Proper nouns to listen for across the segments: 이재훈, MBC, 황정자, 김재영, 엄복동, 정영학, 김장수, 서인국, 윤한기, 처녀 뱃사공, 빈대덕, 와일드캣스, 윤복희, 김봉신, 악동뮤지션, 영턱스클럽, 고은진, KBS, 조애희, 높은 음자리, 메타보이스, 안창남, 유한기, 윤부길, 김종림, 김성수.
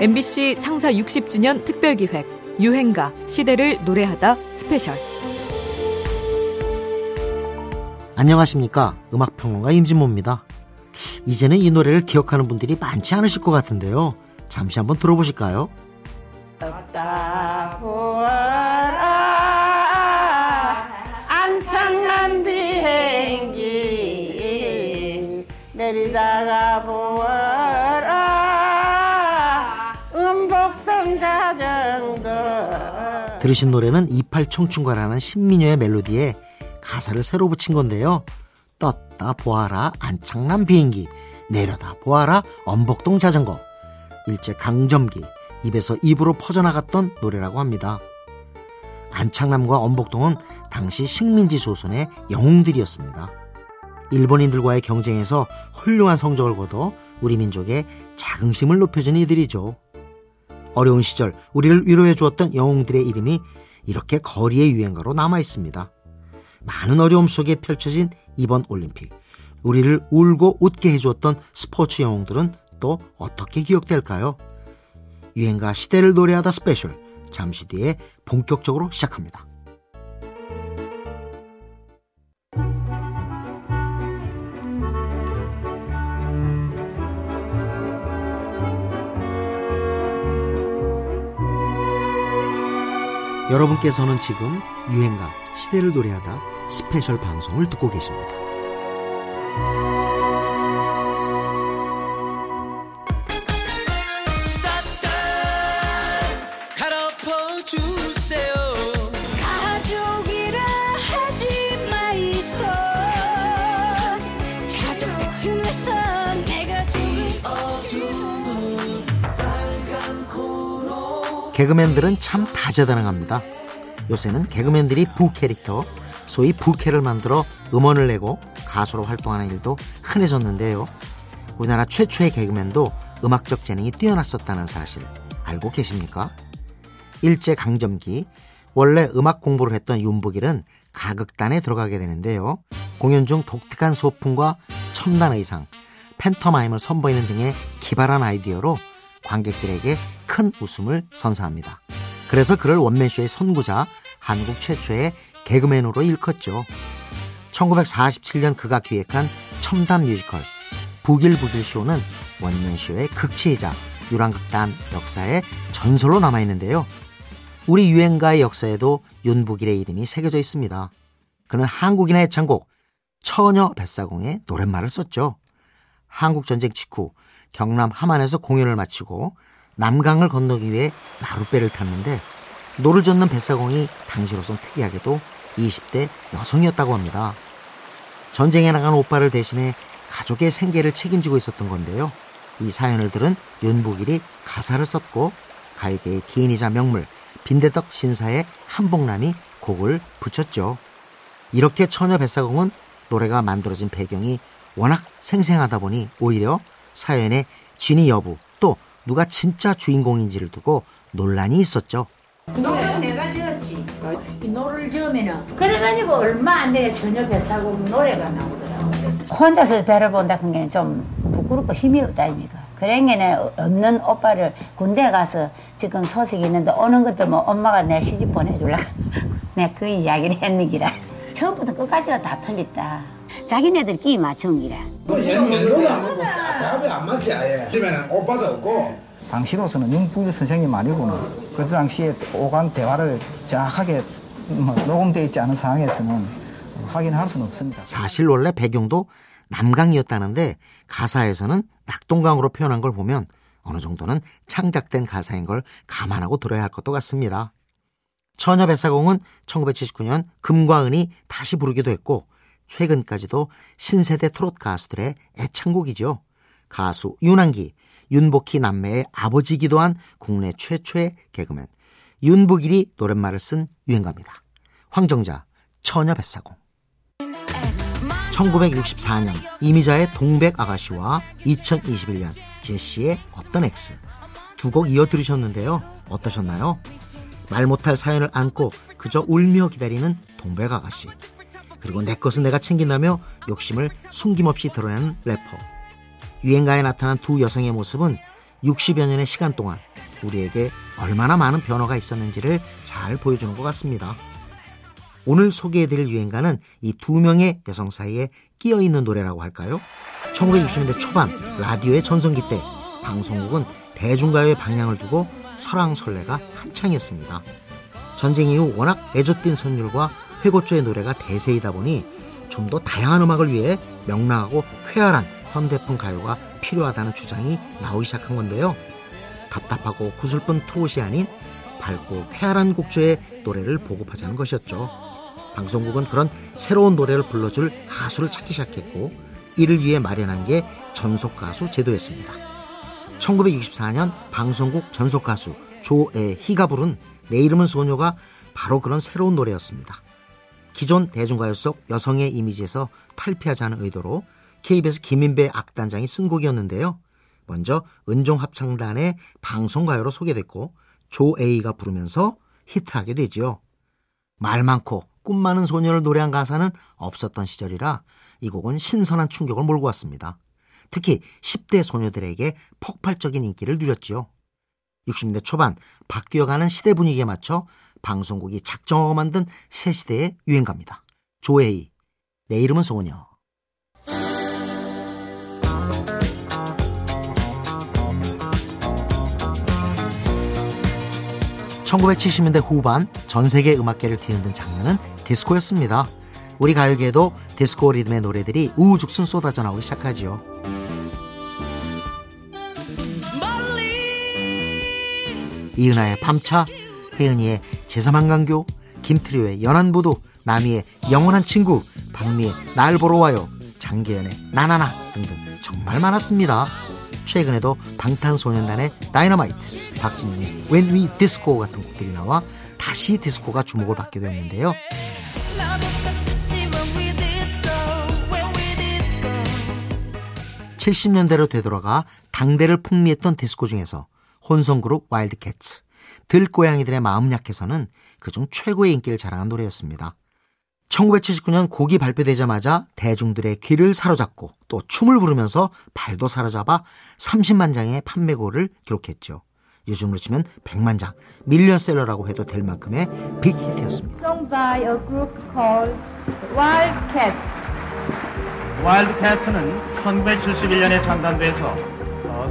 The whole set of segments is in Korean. MBC 창사 60주년 특별기획 유행가 시대를 노래하다 스페셜. 안녕하십니까. 음악평론가 임진모입니다. 이제는 이 노래를 기억하는 분들이 많지 않으실 것 같은데요. 잠시 한번 들어보실까요? 떴다 보아라 안창남 비행기 내리다가 보아라 엄복동 자전거. 들으신 노래는 이팔청춘가라는 신민요의 멜로디에 가사를 새로 붙인 건데요. 떴다 보아라 안창남 비행기 내려다 보아라 엄복동 자전거. 일제 강점기 입에서 입으로 퍼져나갔던 노래라고 합니다. 안창남과 엄복동은 당시 식민지 조선의 영웅들이었습니다. 일본인들과의 경쟁에서 훌륭한 성적을 거둬 우리 민족의 자긍심을 높여준 이들이죠. 어려운 시절 우리를 위로해 주었던 영웅들의 이름이 이렇게 거리의 유행가로 남아있습니다. 많은 어려움 속에 펼쳐진 이번 올림픽, 우리를 울고 웃게 해주었던 스포츠 영웅들은 또 어떻게 기억될까요? 유행가 시대를 노래하다 스페셜, 잠시 뒤에 본격적으로 시작합니다. 여러분께서는 지금 유행가 시대를 노래하다 스페셜 방송을 듣고 계십니다. 개그맨들은 참 다재다능합니다. 요새는 개그맨들이 부캐릭터, 소위 부캐를 만들어 음원을 내고 가수로 활동하는 일도 흔해졌는데요. 우리나라 최초의 개그맨도 음악적 재능이 뛰어났었다는 사실 알고 계십니까? 일제강점기, 원래 음악 공부를 했던 윤부길은 가극단에 들어가게 되는데요. 공연 중 독특한 소품과 첨단 의상, 팬터마임을 선보이는 등의 기발한 아이디어로 관객들에게 큰 웃음을 선사합니다. 그래서 그를 원맨쇼의 선구자, 한국 최초의 개그맨으로 일컫죠. 1947년 그가 기획한 첨단 뮤지컬 부길부길쇼는 원맨쇼의 극치이자 유랑극단 역사의 전설로 남아있는데요. 우리 유행가의 역사에도 윤부길의 이름이 새겨져 있습니다. 그는 한국인의 애창곡 처녀 뱃사공의 노랫말을 썼죠. 한국전쟁 직후 경남 함안에서 공연을 마치고 남강을 건너기 위해 나룻배를 탔는데 노를 젓는 뱃사공이 당시로선 특이하게도 20대 여성이었다고 합니다. 전쟁에 나간 오빠를 대신해 가족의 생계를 책임지고 있었던 건데요. 이 사연을 들은 윤부길이 가사를 썼고 가요계의 기인이자 명물 빈대덕 신사의 한복남이 곡을 붙였죠. 이렇게 처녀 뱃사공은 노래가 만들어진 배경이 워낙 생생하다 보니 오히려 사연의 진위 여부 또 누가 진짜 주인공인지를 두고 논란이 있었죠. 노래는 내가 지었지. 이 노를 지으면은 그래가지고 얼마 안 돼 처녀 뱃사공 노래가 나오더라고. 혼자서 배를 본다 큰 게 좀 부끄럽고 힘이 없다 아닙니까. 그랭에는 없는 오빠를 군대 가서 지금 소식이 있는데 오는 것도 뭐 엄마가 내 시집 보내줄라고 내가 그 이야기를 했는기라. 처음부터 끝까지가 다 틀렸다. 자기네들끼리 맞춘 기라. 연도도 안 맞고 답이 안 맞지 아예. 집에는 오빠도 없고. 당시로서는 윤부길 선생님 아니고는 그 당시에 오간 대화를 정확하게 녹음되어 있지 않은 상황에서는 확인할 수는 없습니다. 사실 원래 배경도 남강이었다는데 가사에서는 낙동강으로 표현한 걸 보면 어느 정도는 창작된 가사인 걸 감안하고 들어야 할 것도 같습니다. 처녀 뱃사공은 1979년 금과 은이 다시 부르기도 했고 최근까지도 신세대 트롯 가수들의 애창곡이죠. 가수 윤한기, 윤복희 남매의 아버지이기도 한 국내 최초의 개그맨 윤부길이 노랫말을 쓴 유행가입니다. 황정자, 처녀 뱃사공. 1964년 이미자의 동백 아가씨와 2021년 제시의 어떤 X 두 곡 이어 들으셨는데요. 어떠셨나요? 말 못할 사연을 안고 그저 울며 기다리는 동백 아가씨, 그리고 내 것은 내가 챙긴다며 욕심을 숨김없이 드러내는 래퍼. 유행가에 나타난 두 여성의 모습은 60여 년의 시간 동안 우리에게 얼마나 많은 변화가 있었는지를 잘 보여주는 것 같습니다. 오늘 소개해드릴 유행가는 이 두 명의 여성 사이에 끼어있는 노래라고 할까요? 1960년대 초반 라디오의 전성기 때 방송국은 대중가요의 방향을 두고 설왕설래가 한창이었습니다. 전쟁 이후 워낙 애조뛴 선율과 회고조의 노래가 대세이다 보니 좀 더 다양한 음악을 위해 명랑하고 쾌활한 현대풍 가요가 필요하다는 주장이 나오기 시작한 건데요. 답답하고 구슬픈 트롯이 아닌 밝고 쾌활한 곡조의 노래를 보급하자는 것이었죠. 방송국은 그런 새로운 노래를 불러줄 가수를 찾기 시작했고 이를 위해 마련한 게 전속가수 제도였습니다. 1964년 방송국 전속가수 조애희가 부른 내 이름은 소녀가 바로 그런 새로운 노래였습니다. 기존 대중가요 속 여성의 이미지에서 탈피하자는 의도로 KBS 김민배 악단장이 쓴 곡이었는데요. 먼저 은종합창단의 방송가요로 소개됐고 조에이가 부르면서 히트하게 되지요. 말 많고 꿈 많은 소녀를 노래한 가사는 없었던 시절이라 이 곡은 신선한 충격을 몰고 왔습니다. 특히 10대 소녀들에게 폭발적인 인기를 누렸지요. 60년대 초반 바뀌어가는 시대 분위기에 맞춰 방송국이 작정하고 만든 새 시대의 유행가입니다. 조에이, 내 이름은 소녀. (목소리) 1970년대 후반 전 세계 음악계를 뒤흔든 장르는 디스코였습니다. 우리 가요계에도 디스코 리듬의 노래들이 우후죽순 쏟아져 나오기 시작하지요. 이은하의 밤차, 혜은이의 제3한강교, 김트리오의 연안부도, 남희의 영원한 친구, 박미의 날 보러 와요, 장기현의 나나나 등등 정말 많았습니다. 최근에도 방탄소년단의 다이너마이트, 박진영의 When We Disco 같은 곡들이 나와 다시 디스코가 주목을 받게 됐는데요. Disco. 70년대로 되돌아가 당대를 풍미했던 디스코 중에서 혼성그룹 와일드캣스, 들고양이들의 마음 약해서는 그중 최고의 인기를 자랑한 노래였습니다. 1979년 곡이 발표되자마자 대중들의 귀를 사로잡고 또 춤을 부르면서 발도 사로잡아 30만 장의 판매고를 기록했죠. 요즘으로 치면 100만 장, 밀리언셀러라고 해도 될 만큼의 빅히트였습니다. 와일드캣스는 1971년에 창단돼서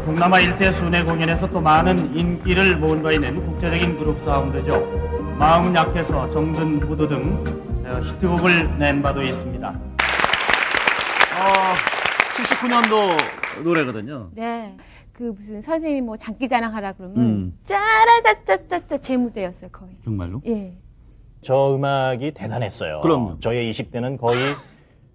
동남아 일대 순회 공연에서 또 많은 인기를 모은 바 있는 국제적인 그룹 사운드죠. 마음 약해서, 정든 후드 등 히트곡을 낸 바도 있습니다. 79년도 노래거든요. 네. 그 무슨 선생님이 뭐 장기자랑하라 그러면 짜라짜짜짜짜 제 무대였어요, 거의. 정말로? 예. 저 음악이 대단했어요. 그럼요. 저의 20대는 거의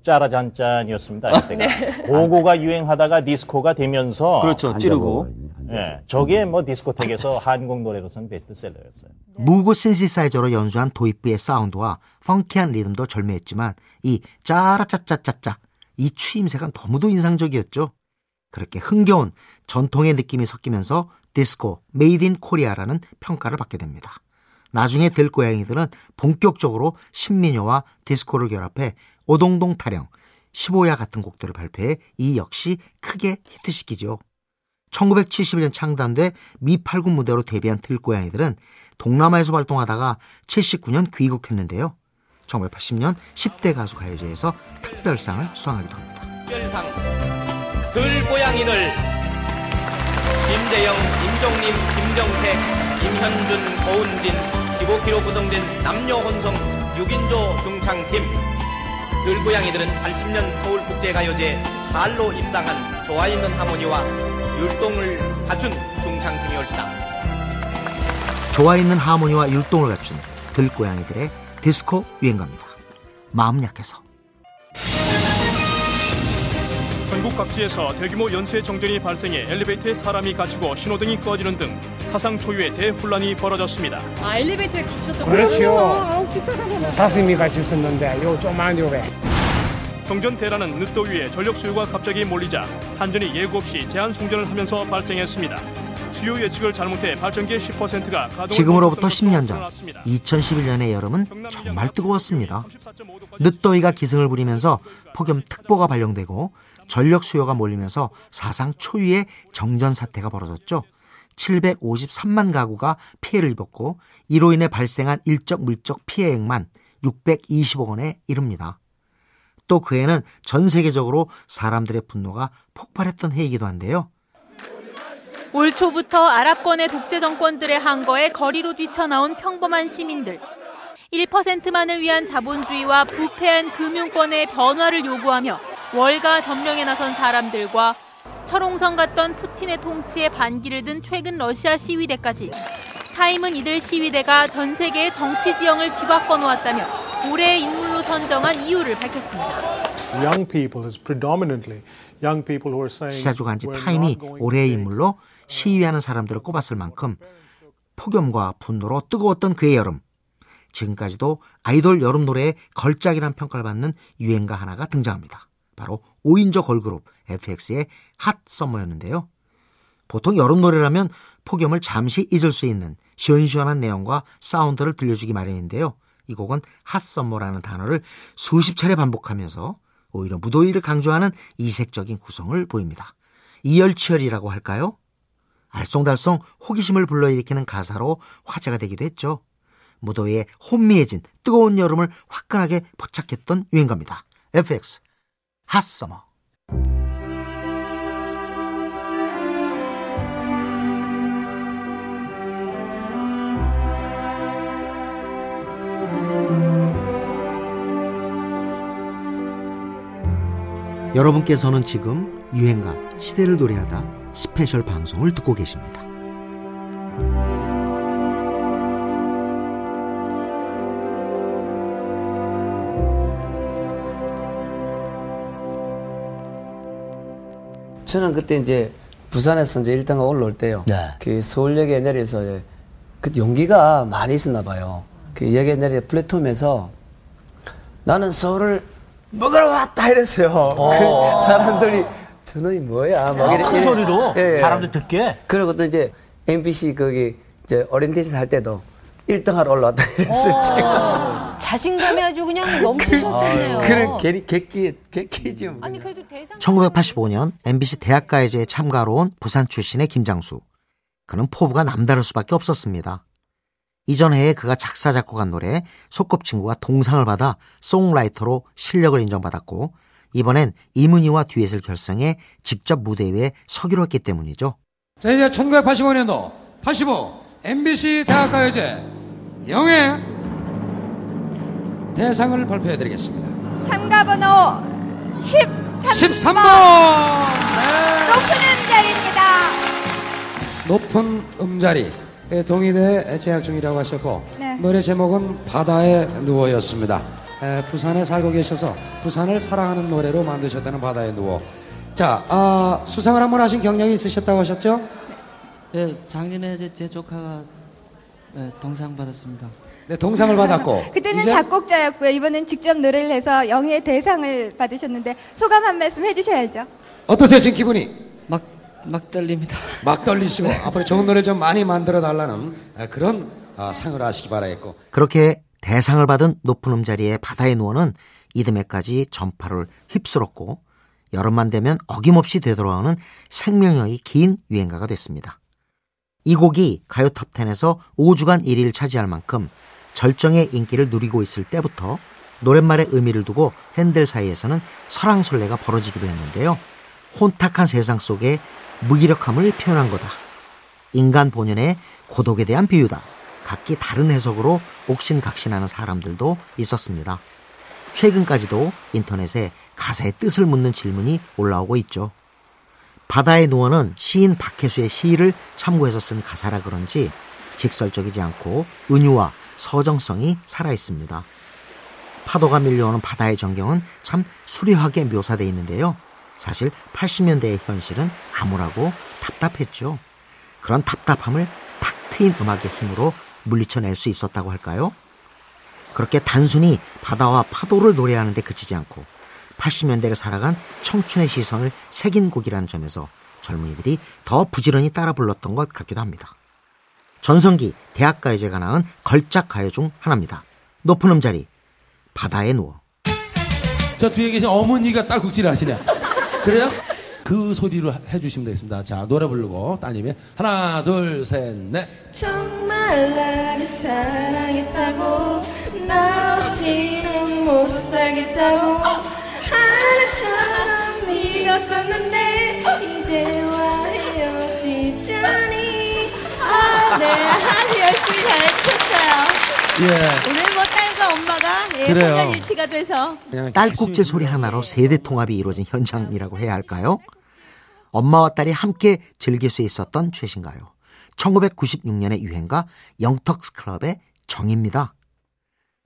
짜라잔짠이었습니다. 네. 고고가 유행하다가 디스코가 되면서 그렇죠. 찌르고. 네. 저게 뭐 디스코텍에서 한국 노래로서는 베스트셀러였어요. 네. 무고 신시사이저로 연주한 도입부의 사운드와 펑키한 리듬도 절묘했지만 이 짜라짜짜짜짜 이 추임새가 너무도 인상적이었죠. 그렇게 흥겨운 전통의 느낌이 섞이면서 디스코 메이드 인 코리아라는 평가를 받게 됩니다. 나중에 들고양이들은 본격적으로 신민요와 디스코를 결합해 오동동 타령, 15야 같은 곡들을 발표해 이 역시 크게 히트시키죠. 1971년 창단돼 미팔군 무대로 데뷔한 들고양이들은 동남아에서 활동하다가 79년 귀국했는데요. 1980년 10대 가수 가요제에서 특별상을 수상하기도 합니다. 특별상 들고양이들 김재영, 김종림, 김정택, 김현준, 고은진 15kg 구성된 남녀 혼성 6인조 중창팀. 들고양이들은 80년 서울국제가요제 발로 입상한 좋아 있는 하모니와 율동을 갖춘 중창팀이 올시다. 좋아 있는 하모니와 율동을 갖춘 들고양이들의 디스코 유행가입니다. 마음 약해서. 전국 각지에서 대규모 연쇄 정전이 발생해 엘리베이터에 사람이 갇히고 신호등이 꺼지는 등 사상 초유의 대혼란이 벌어졌습니다. 아, 엘리베이터에 갇혔다고요? 그렇죠. 다섯이 갇혔었는데 요 조그만 요게. 정전 대란은 늦더위에 전력 수요가 갑자기 몰리자 한전이 예고 없이 제한 송전을 하면서 발생했습니다. 수요 예측을 잘못해 발전기의 10%가 가동. 지금으로부터 10년 전 2011년의 여름은 정말 뜨거웠습니다. 늦더위가 기승을 부리면서 폭염특보가 발령되고 전력 수요가 몰리면서 사상 초유의 정전 사태가 벌어졌죠. 753만 가구가 피해를 입었고 이로 인해 발생한 일적 물적 피해액만 620억 원에 이릅니다. 또 그 해는 전 세계적으로 사람들의 분노가 폭발했던 해이기도 한데요. 올 초부터 아랍권의 독재 정권들의 항거에 거리로 뛰쳐나온 평범한 시민들. 1%만을 위한 자본주의와 부패한 금융권의 변화를 요구하며 월가 점령에 나선 사람들과 철옹성 같던 푸틴의 통치에 반기를 든 최근 러시아 시위대까지. 타임은 이들 시위대가 전 세계의 정치 지형을 뒤바꿔 놓았다며 올해의 인물로 선정한 이유를 밝혔습니다. 시사주간지 타임이 올해의 인물로 시위하는 사람들을 꼽았을 만큼 폭염과 분노로 뜨거웠던 그의 여름. 지금까지도 아이돌 여름 노래의 걸작이란 평가를 받는 유행가 하나가 등장합니다. 바로 5인조 걸그룹 FX의 핫 서머였는데요. 보통 여름 노래라면 폭염을 잠시 잊을 수 있는 시원시원한 내용과 사운드를 들려주기 마련인데요. 이 곡은 핫 서머라는 단어를 수십 차례 반복하면서 오히려 무더위를 강조하는 이색적인 구성을 보입니다. 이열치열이라고 할까요? 알쏭달쏭 호기심을 불러일으키는 가사로 화제가 되기도 했죠. 무더위에 혼미해진 뜨거운 여름을 화끈하게 포착했던 유행가입니다. FX 핫 서머. 여러분께서는 지금 유행가 시대를 노래하다 스페셜 방송을 듣고 계십니다. 저는 그때 이제 부산에서 이제 1단가 올라올 때요. 네. 그 서울역에 내려서 그 용기가 많이 있었나 봐요. 그 역에 내려 플랫폼에서 나는 서울을 먹으러 왔다 이랬어요. 그 사람들이 저놈이 뭐야? 막 이렇게 큰 소리로 예, 예. 사람들 듣게. 그리고 또 이제 MBC 거기 이제 오리엔테이션 할 때도 1등하러 올라왔다 이랬어요. 제가. 자신감이 아주 그냥 넘치셨었네요. 그런 객기지. 1985년 MBC 대학가요제에 참가로 온 부산 출신의 김장수. 그는 포부가 남다를 수밖에 없었습니다. 이전 해에 그가 작사 작곡한 노래 소꿉친구가 동상을 받아 송라이터로 실력을 인정받았고 이번엔 이문희와 듀엣을 결성해 직접 무대 위에 서기로 했기 때문이죠. 자, 이제 1985년도 85 MBC 대학가요제 영예 대상을 발표해드리겠습니다. 참가번호 13번. 네. 높은 음자리입니다. 높은 음자리. 동의대에 재학 중이라고 하셨고 네. 노래 제목은 바다에 누워였습니다. 부산에 살고 계셔서 부산을 사랑하는 노래로 만드셨다는 바다에 누워. 자, 수상을 한번 하신 경력이 있으셨다고 하셨죠? 네, 작년에 제 조카가 네, 동상 받았습니다. 네, 동상을 받았고 그때는 이제? 작곡자였고요. 이번엔 직접 노래를 해서 영예 대상을 받으셨는데 소감 한 말씀 해주셔야죠. 어떠세요 지금 기분이? 막 떨립니다. 막 떨리시고 앞으로 좋은 노래 좀 많이 만들어 달라는 그런 상을 하시기 바라겠고. 그렇게 대상을 받은 높은 음자리의 바다에 누워는 이듬해까지 전파를 휩쓸었고 여름만 되면 어김없이 되돌아오는 생명력이 긴 유행가가 됐습니다. 이 곡이 가요 탑10에서 5주간 1위를 차지할 만큼 절정의 인기를 누리고 있을 때부터 노랫말의 의미를 두고 팬들 사이에서는 설왕설래가 벌어지기도 했는데요. 혼탁한 세상 속에 무기력함을 표현한 거다. 인간 본연의 고독에 대한 비유다. 각기 다른 해석으로 옥신각신하는 사람들도 있었습니다. 최근까지도 인터넷에 가사의 뜻을 묻는 질문이 올라오고 있죠. 바다의 누워는 시인 박혜수의 시를 참고해서 쓴 가사라 그런지 직설적이지 않고 은유와 서정성이 살아있습니다. 파도가 밀려오는 바다의 전경은 참 수려하게 묘사되어 있는데요. 사실 80년대의 현실은 암울하고 답답했죠. 그런 답답함을 탁 트인 음악의 힘으로 물리쳐낼 수 있었다고 할까요? 그렇게 단순히 바다와 파도를 노래하는 데 그치지 않고 80년대를 살아간 청춘의 시선을 새긴 곡이라는 점에서 젊은이들이 더 부지런히 따라 불렀던 것 같기도 합니다. 전성기 대학가요제가 낳은 걸작 가요 중 하나입니다. 높은 음자리, 바다에 누워. 저 뒤에 계신 어머니가 딸 국질을 하시네요. 그래요? 그 소리로 해주시면 되겠습니다. 자, 노래 부르고 따님이 하나, 둘, 셋, 넷. 정말 나를 사랑했다고 나 없이는 못 살겠다고 하늘처럼 믿었었는데 이제 와 헤어지자니. 아, 네, 아주 열심히 잘해주셨어요. 예. 오늘 뭐 딸과 엄마가 혼연일치가 돼서 딸 꼭지 소리 하나로 세대 통합이 이루어진 현장이라고 해야 할까요? 엄마와 딸이 함께 즐길 수 있었던 최신가요. 1996년의 유행가 영턱스클럽의 정입니다.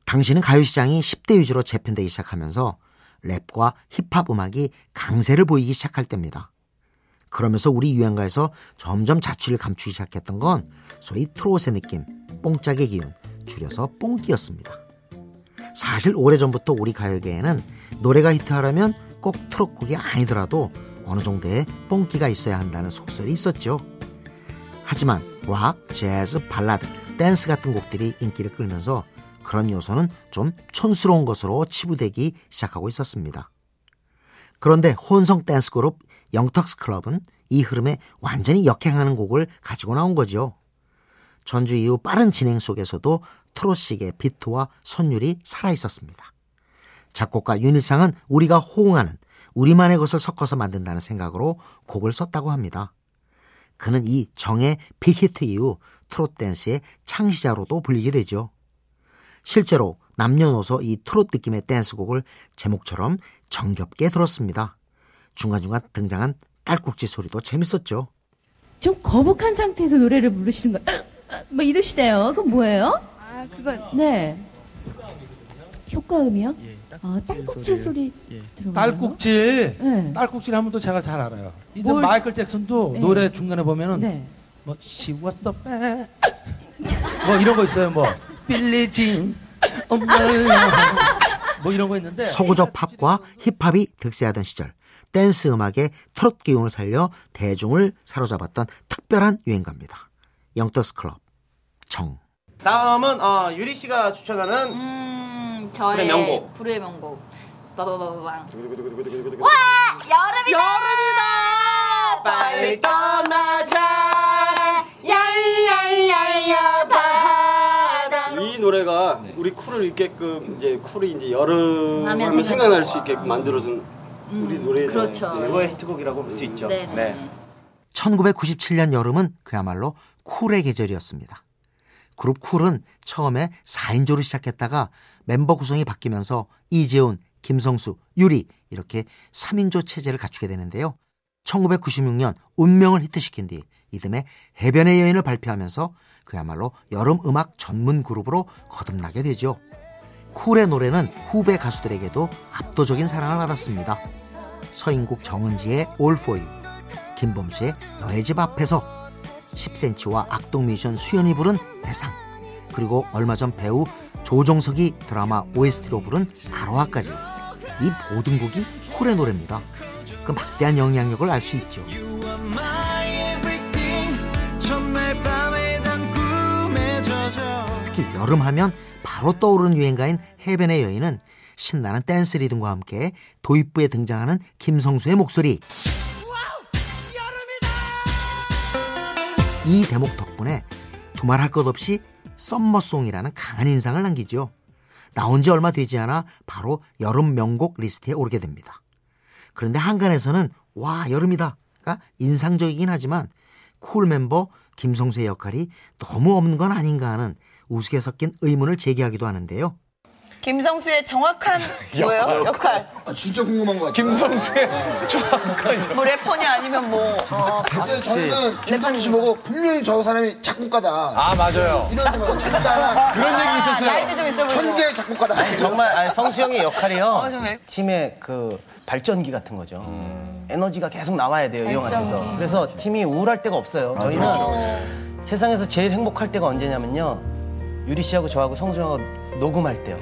당시는 가요시장이 10대 위주로 재편되기 시작하면서 랩과 힙합 음악이 강세를 보이기 시작할 때입니다. 그러면서 우리 유행가에서 점점 자취를 감추기 시작했던 건 소위 트로트의 느낌, 뽕짝의 기운, 줄여서 뽕끼였습니다. 사실 오래전부터 우리 가요계에는 노래가 히트하려면 꼭 트로트곡이 아니더라도 어느 정도의 뽕끼가 있어야 한다는 속설이 있었죠. 하지만 락, 재즈, 발라드, 댄스 같은 곡들이 인기를 끌면서 그런 요소는 좀 촌스러운 것으로 치부되기 시작하고 있었습니다. 그런데 혼성 댄스 그룹 영턱스클럽은 이 흐름에 완전히 역행하는 곡을 가지고 나온 거죠. 전주 이후 빠른 진행 속에서도 트로트식의 비트와 선율이 살아있었습니다. 작곡가 윤일상은 우리가 호응하는 우리만의 것을 섞어서 만든다는 생각으로 곡을 썼다고 합니다. 그는 이 정의 빅히트 이후 트로트 댄스의 창시자로도 불리게 되죠. 실제로 남녀노소 이 트로트 느낌의 댄스곡을 제목처럼 정겹게 들었습니다. 중간중간 등장한 딸꾹질 소리도 재밌었죠. 좀 거북한 상태에서 노래를 부르시는 거... 뭐 이러시대요. 그건 뭐예요? 아, 그건 네. 효과음이요? 예, 딸꾹질 소리. 예. 딸꾹질. 네. 딸꾹질 하면 또 제가 잘 알아요. 이제 마이클 잭슨도 네. 노래 중간에 보면은 네. 뭐 She was so bad. 뭐 이런 거 있어요. 뭐 빌리 진. 뭐 이런 거 있는데 서구적 팝과 힙합이 득세하던 시절 댄스 음악의 트롯 기운을 살려 대중을 사로잡았던 특별한 유행가입니다. 영턱스클럽 정. 다음은 유리 씨가 추천하는 저의 명곡. 불후의 명곡. 빠바바바방. 와! 여름이다. 여름이다. 빨리 떠나자. 야야야야 바다. 이 노래가 우리 쿨을 있게끔 이제 쿨이 이제 여름을 생각날 수 있게 만들어준 우리 노래의 최고의 히트곡이라고 볼 수 있죠. 네네. 네. 1997년 여름은 그야말로 쿨의 계절이었습니다. 그룹 쿨은 처음에 4인조로 시작했다가 멤버 구성이 바뀌면서 이재훈, 김성수, 유리 이렇게 3인조 체제를 갖추게 되는데요. 1996년 운명을 히트시킨 뒤 이듬해 해변의 여인을 발표하면서 그야말로 여름 음악 전문 그룹으로 거듭나게 되죠. 쿨의 노래는 후배 가수들에게도 압도적인 사랑을 받았습니다. 서인국 정은지의 All For You, 김범수의 너의 집 앞에서, 10cm와 악동뮤지션 수연이 부른 대상, 그리고 얼마 전 배우 조정석이 드라마 OST로 부른 아로하까지 이 모든 곡이 쿨의 노래입니다. 그 막대한 영향력을 알 수 있죠. 특히 여름하면 바로 떠오르는 유행가인 해변의 여인은 신나는 댄스 리듬과 함께 도입부에 등장하는 김성수의 목소리, 이 대목 덕분에 두말할 것 없이 썸머송이라는 강한 인상을 남기죠. 나온 지 얼마 되지 않아 바로 여름 명곡 리스트에 오르게 됩니다. 그런데 한간에서는 와 여름이다가 인상적이긴 하지만 쿨 멤버 김성수의 역할이 너무 없는 건 아닌가 하는 우스개 섞인 의문을 제기하기도 하는데요. 김성수의 정확한 뭐예요? 역할. 아, 진짜 궁금한 거 같아요. 김성수의 정확한 뭐 래퍼냐 아니면 뭐. 저는 김성수 씨 보고 분명히 저 사람이 작곡가다. 아 맞아요. 이런 작곡가. 그런 얘기 있었어요. 나이도 좀 있어 보이고. 천재 작곡가다. 정말 성수 형의 역할이요. 팀의 그 발전기 같은 거죠. 에너지가 계속 나와야 돼요, 이 형한테서. 그래서 팀이 우울할 데가 없어요. 저희는 세상에서 제일 행복할 때가 언제냐면요. 유리 씨하고 저하고 성수 형하고 녹음할 때요.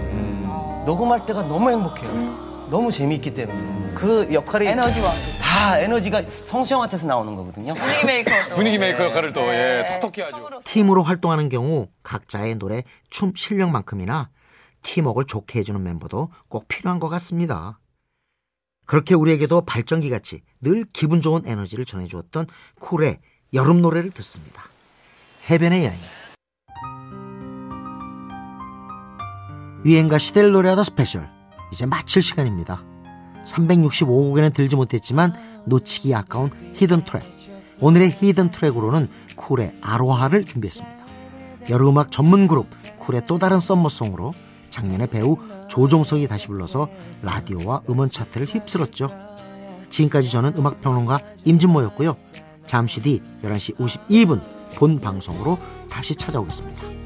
녹음할 때가 너무 행복해요. 너무 재미있기 때문에. 그 역할이 에너지와 다 에너지가 성수 형한테서 나오는 거거든요. 분위기 메이커 역할을 또 톡톡히 하죠. 팀으로 활동하는 경우 각자의 노래, 춤 실력만큼이나 팀워크를 좋게 해주는 멤버도 꼭 필요한 것 같습니다. 그렇게 우리에게도 발전기같이 늘 기분 좋은 에너지를 전해주었던 쿨의 여름 노래를 듣습니다. 해변의 여인. 유행가 시대를 노래하다 스페셜, 이제 마칠 시간입니다. 365곡에는 들지 못했지만 놓치기 아까운 히든 트랙, 오늘의 히든 트랙으로는 쿨의 아로하를 준비했습니다. 여름음악 전문 그룹 쿨의 또 다른 썸머송으로 작년에 배우 조종석이 다시 불러서 라디오와 음원 차트를 휩쓸었죠. 지금까지 저는 음악평론가 임진모였고요. 잠시 뒤 11시 52분 본 방송으로 다시 찾아오겠습니다.